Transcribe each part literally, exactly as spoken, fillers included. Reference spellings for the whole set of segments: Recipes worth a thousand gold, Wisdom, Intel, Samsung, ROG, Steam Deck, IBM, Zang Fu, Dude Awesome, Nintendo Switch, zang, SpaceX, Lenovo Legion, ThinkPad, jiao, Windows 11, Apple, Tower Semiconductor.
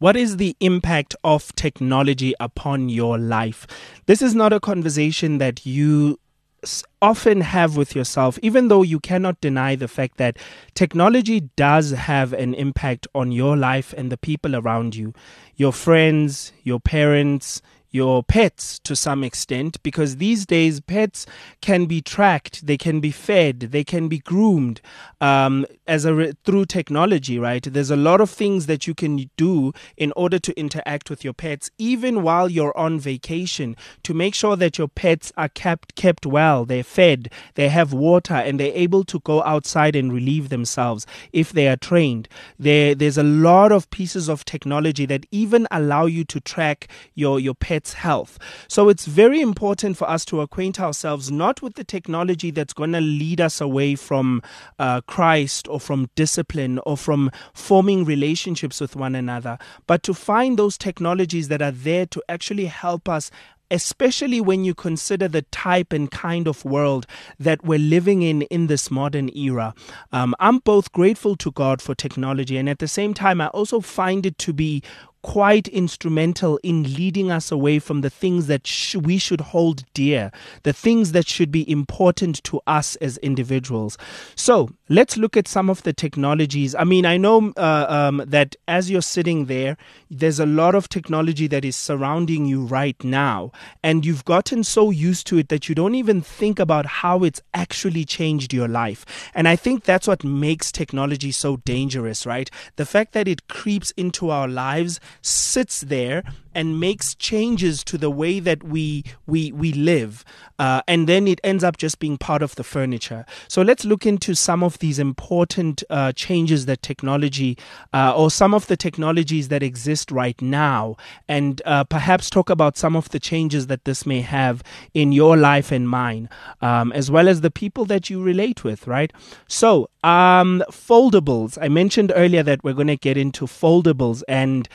What is the impact of technology upon your life? This is not a conversation that you often have with yourself, even though you cannot deny the fact that technology does have an impact on your life and the people around you, your friends, your parents, your pets to some extent, because these days pets can be tracked, they can be fed, they can be groomed um, as a re- through technology, right? There's a lot of things that you can do in order to interact with your pets, even while you're on vacation, to make sure that your pets are kept kept well, they're fed, they have water, and they're able to go outside and relieve themselves if they are trained. There, there's a lot of pieces of technology that even allow you to track your, your pets health. So it's very important for us to acquaint ourselves not with the technology that's going to lead us away from uh, Christ or from discipline or from forming relationships with one another, but to find those technologies that are there to actually help us, especially when you consider the type and kind of world that we're living in in this modern era. Um, I'm both grateful to God for technology, and at the same time, I also find it to be quite instrumental in leading us away from the things that sh- we should hold dear, the things that should be important to us as individuals. So let's look at some of the technologies. I mean, I know uh, um, that as you're sitting there, there's a lot of technology that is surrounding you right now, and you've gotten so used to it that you don't even think about how it's actually changed your life. And I think that's what makes technology so dangerous, right? The fact that it creeps into our lives, sits there and makes changes to the way that we we we live, uh, and then it ends up just being part of the furniture. So let's look into some of these important uh, changes that technology, uh, or some of the technologies that exist right now, and uh, perhaps talk about some of the changes that this may have in your life and mine, um, as well as the people that you relate with, right? So um, foldables. I mentioned earlier that we're going to get into foldables, and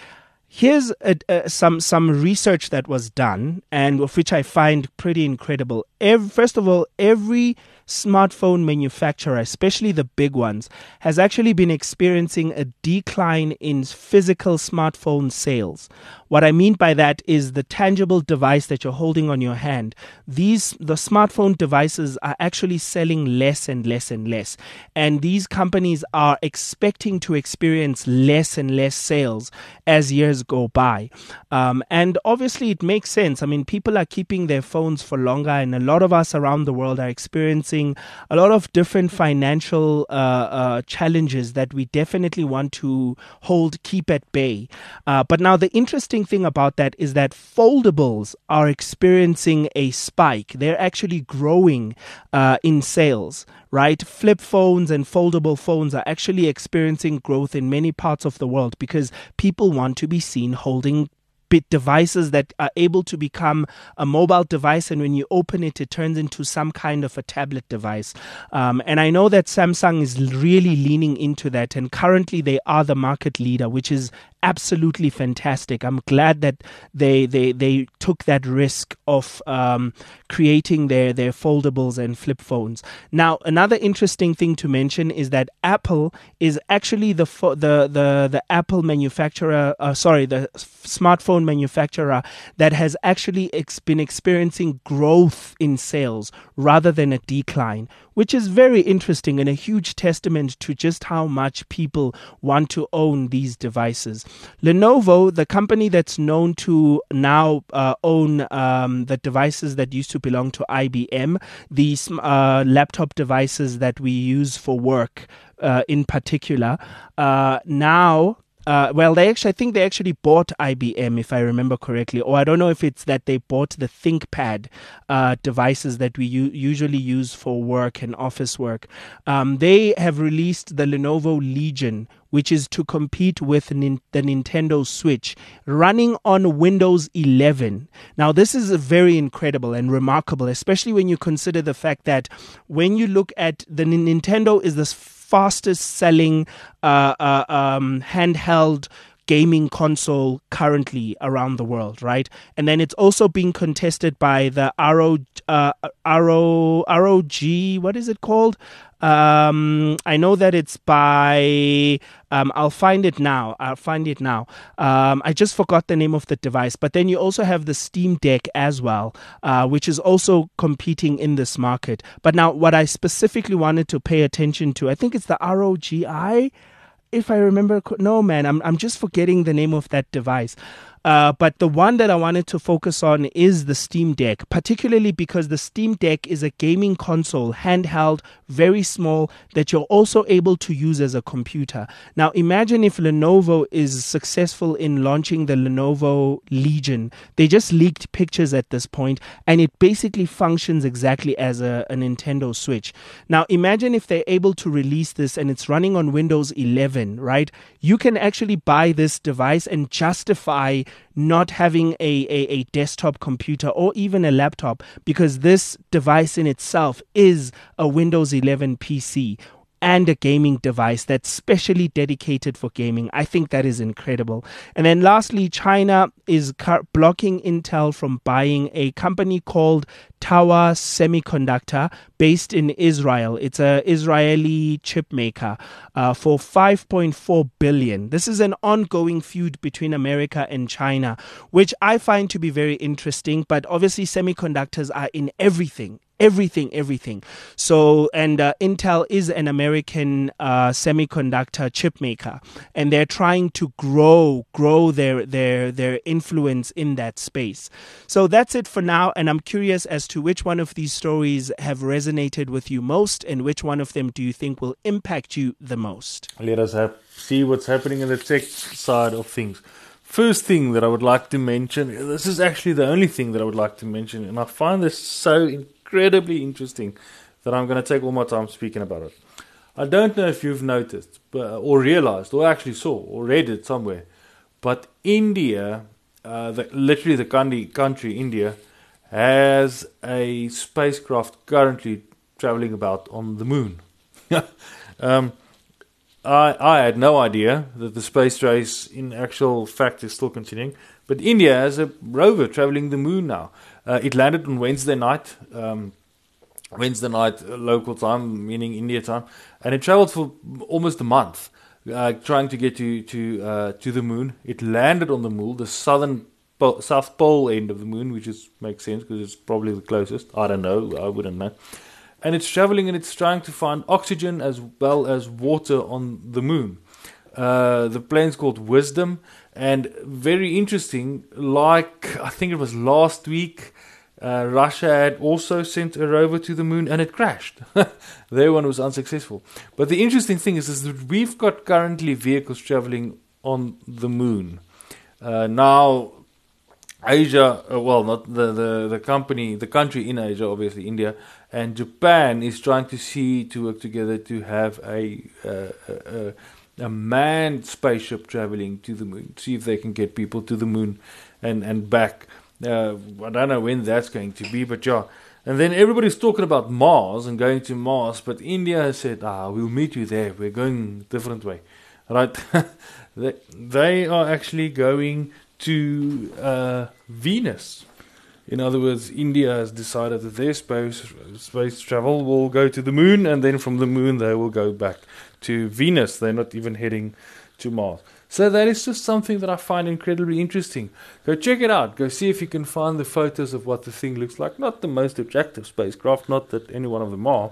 here's a, uh, some some research that was done, and of which I find pretty incredible. Every, first of all, every smartphone manufacturer, especially the big ones, has actually been experiencing a decline in physical smartphone sales. What I mean by that is the tangible device that you're holding on your hand. These the smartphone devices are actually selling less and less and less, and these companies are expecting to experience less and less sales as years go by, um, and obviously it makes sense. I mean, people are keeping their phones for longer, and a lot of us around the world are experiencing a lot of different financial uh, uh, challenges that we definitely want to hold, keep at bay. Uh, but now the interesting thing about that is that foldables are experiencing a spike. They're actually growing uh, in sales, right? Flip phones and foldable phones are actually experiencing growth in many parts of the world because people want to be seen holding bit devices that are able to become a mobile device, and when you open it, it turns into some kind of a tablet device. Um, and I know that Samsung is really leaning into that, and currently they are the market leader, which is absolutely fantastic. I'm glad that they they, they took that risk of um, creating their, their foldables and flip phones. Now, another interesting thing to mention is that Apple is actually the fo- the, the the Apple manufacturer, uh, sorry, the smartphone manufacturer that has actually ex- been experiencing growth in sales rather than a decline, which is very interesting and a huge testament to just how much people want to own these devices. Lenovo, the company that's known to now uh, own um, the devices that used to belong to I B M, these uh, laptop devices that we use for work uh, in particular, uh, now... Uh, well, they actually, I think they actually bought I B M, if I remember correctly, or I don't know if it's that they bought the ThinkPad uh, devices that we u- usually use for work and office work. Um, they have released the Lenovo Legion, which is to compete with nin- the Nintendo Switch, running on Windows eleven. Now, this is very incredible and remarkable, especially when you consider the fact that when you look at the n- Nintendo is this fastest selling uh, uh, um, handheld gaming console currently around the world, right? And then it's also being contested by the ROG, uh, ROG, what is it called? Um, I know that it's by, um, I'll find it now. I'll find it now. Um, I just forgot the name of the device. But then you also have the Steam Deck as well, uh, which is also competing in this market. But now what I specifically wanted to pay attention to, I think it's the ROGi, if I remember. No, man, I'm I'm just forgetting the name of that device. Uh, but the one that I wanted to focus on is the Steam Deck, particularly because the Steam Deck is a gaming console, handheld, very small, that you're also able to use as a computer. Now, imagine if Lenovo is successful in launching the Lenovo Legion. They just leaked pictures at this point, and it basically functions exactly as a, a Nintendo Switch. Now, imagine if they're able to release this and it's running on Windows eleven, right? You can actually buy this device and justify not having a, a, a desktop computer or even a laptop, because this device in itself is a Windows eleven P C and a gaming device that's specially dedicated for gaming. I think that is incredible. And then lastly, China is car- blocking Intel from buying a company called Tower Semiconductor, based in Israel. It's an Israeli chip maker uh, for five point four billion dollars. This is an ongoing feud between America and China, which I find to be very interesting. But obviously, semiconductors are in everything. Everything, everything. So, and uh, Intel is an American uh, semiconductor chip maker, and they're trying to grow, grow their their their influence in that space. So that's it for now. And I'm curious as to which one of these stories have resonated with you most, and which one of them do you think will impact you the most? Let us have, see what's happening in the tech side of things. First thing that I would like to mention. This is actually the only thing that I would like to mention, and I find this so in- incredibly interesting that I'm going to take all my time speaking about it. I don't know if you've noticed but, or realized or actually saw or read it somewhere, but India, uh, the, literally the country, country India, has a spacecraft currently traveling about on the moon. um, I, I had no idea that the space race in actual fact is still continuing, but India has a rover traveling the moon now. Uh, it landed on Wednesday night, um, Wednesday night uh, local time, meaning India time, and it traveled for almost a month, uh, trying to get to to uh, to the moon. It landed on the moon, the southern po- south pole end of the moon, which is makes sense because it's probably the closest. I don't know, I wouldn't know. And it's traveling and it's trying to find oxygen as well as water on the moon. Uh, the plane's called Wisdom, and very interesting, like I think it was last week, uh, Russia had also sent a rover to the moon and it crashed. Their one was unsuccessful. But the interesting thing is, is that we've got currently vehicles traveling on the moon. Uh, now, Asia, uh, well, not the, the, the company, the country in Asia, obviously India, and Japan is trying to see to work together to have a... Uh, a, a a manned spaceship traveling to the moon, see if they can get people to the moon and, and back. Uh, I don't know when that's going to be, but yeah. And then everybody's talking about Mars and going to Mars, but India has said, ah, we'll meet you there. We're going a different way. Right? they, they are actually going to uh, Venus. In other words, India has decided that their space, space travel will go to the moon, and then from the moon they will go back to Venus. They're not even heading to Mars. So that is just something that I find incredibly interesting. Go check it out. Go see if you can find the photos of what the thing looks like. Not the most attractive spacecraft, not that any one of them are,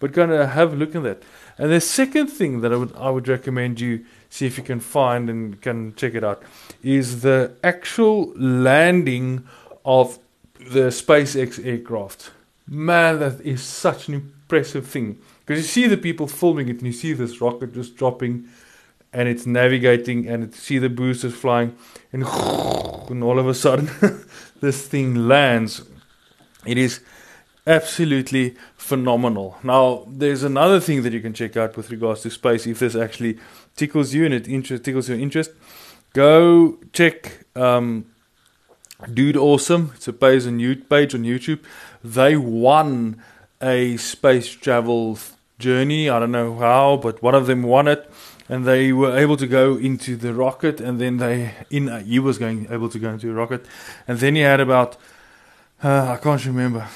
but go and have a look at that. And the second thing that I would, I would recommend you see if you can find and can check it out is the actual landing of the SpaceX aircraft. Man, that is such an impressive thing. Because you see the people filming it, and you see this rocket just dropping, and it's navigating, and you see the boosters flying, and, and all of a sudden, this thing lands. It is absolutely phenomenal. Now, there's another thing that you can check out with regards to space, if this actually tickles you and it inter- tickles your interest. Go check um, Dude Awesome. It's a page on YouTube. They won a space travel journey. I don't know how, but one of them won it. And they were able to go into the rocket, and then they in uh, he was going able to go into a rocket, and then he had about uh, I can't remember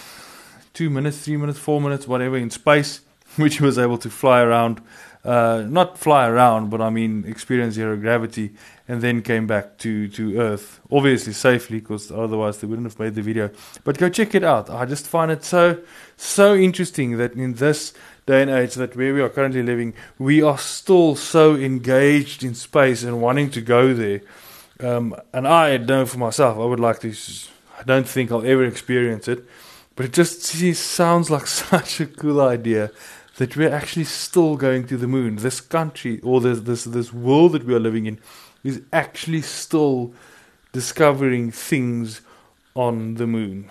two minutes, three minutes, four minutes, whatever in space, which he was able to fly around, uh, not fly around, but I mean experience zero gravity, and then came back to to Earth, obviously safely, because otherwise they wouldn't have made the video. But go check it out. I just find it so so interesting that in this day and age that where we are currently living, we are still so engaged in space and wanting to go there. Um, and I know for myself, I would like to, I don't think I'll ever experience it, but it just sounds like such a cool idea that we're actually still going to the moon. This country, or this, this, this world that we are living in, is actually still discovering things on the moon.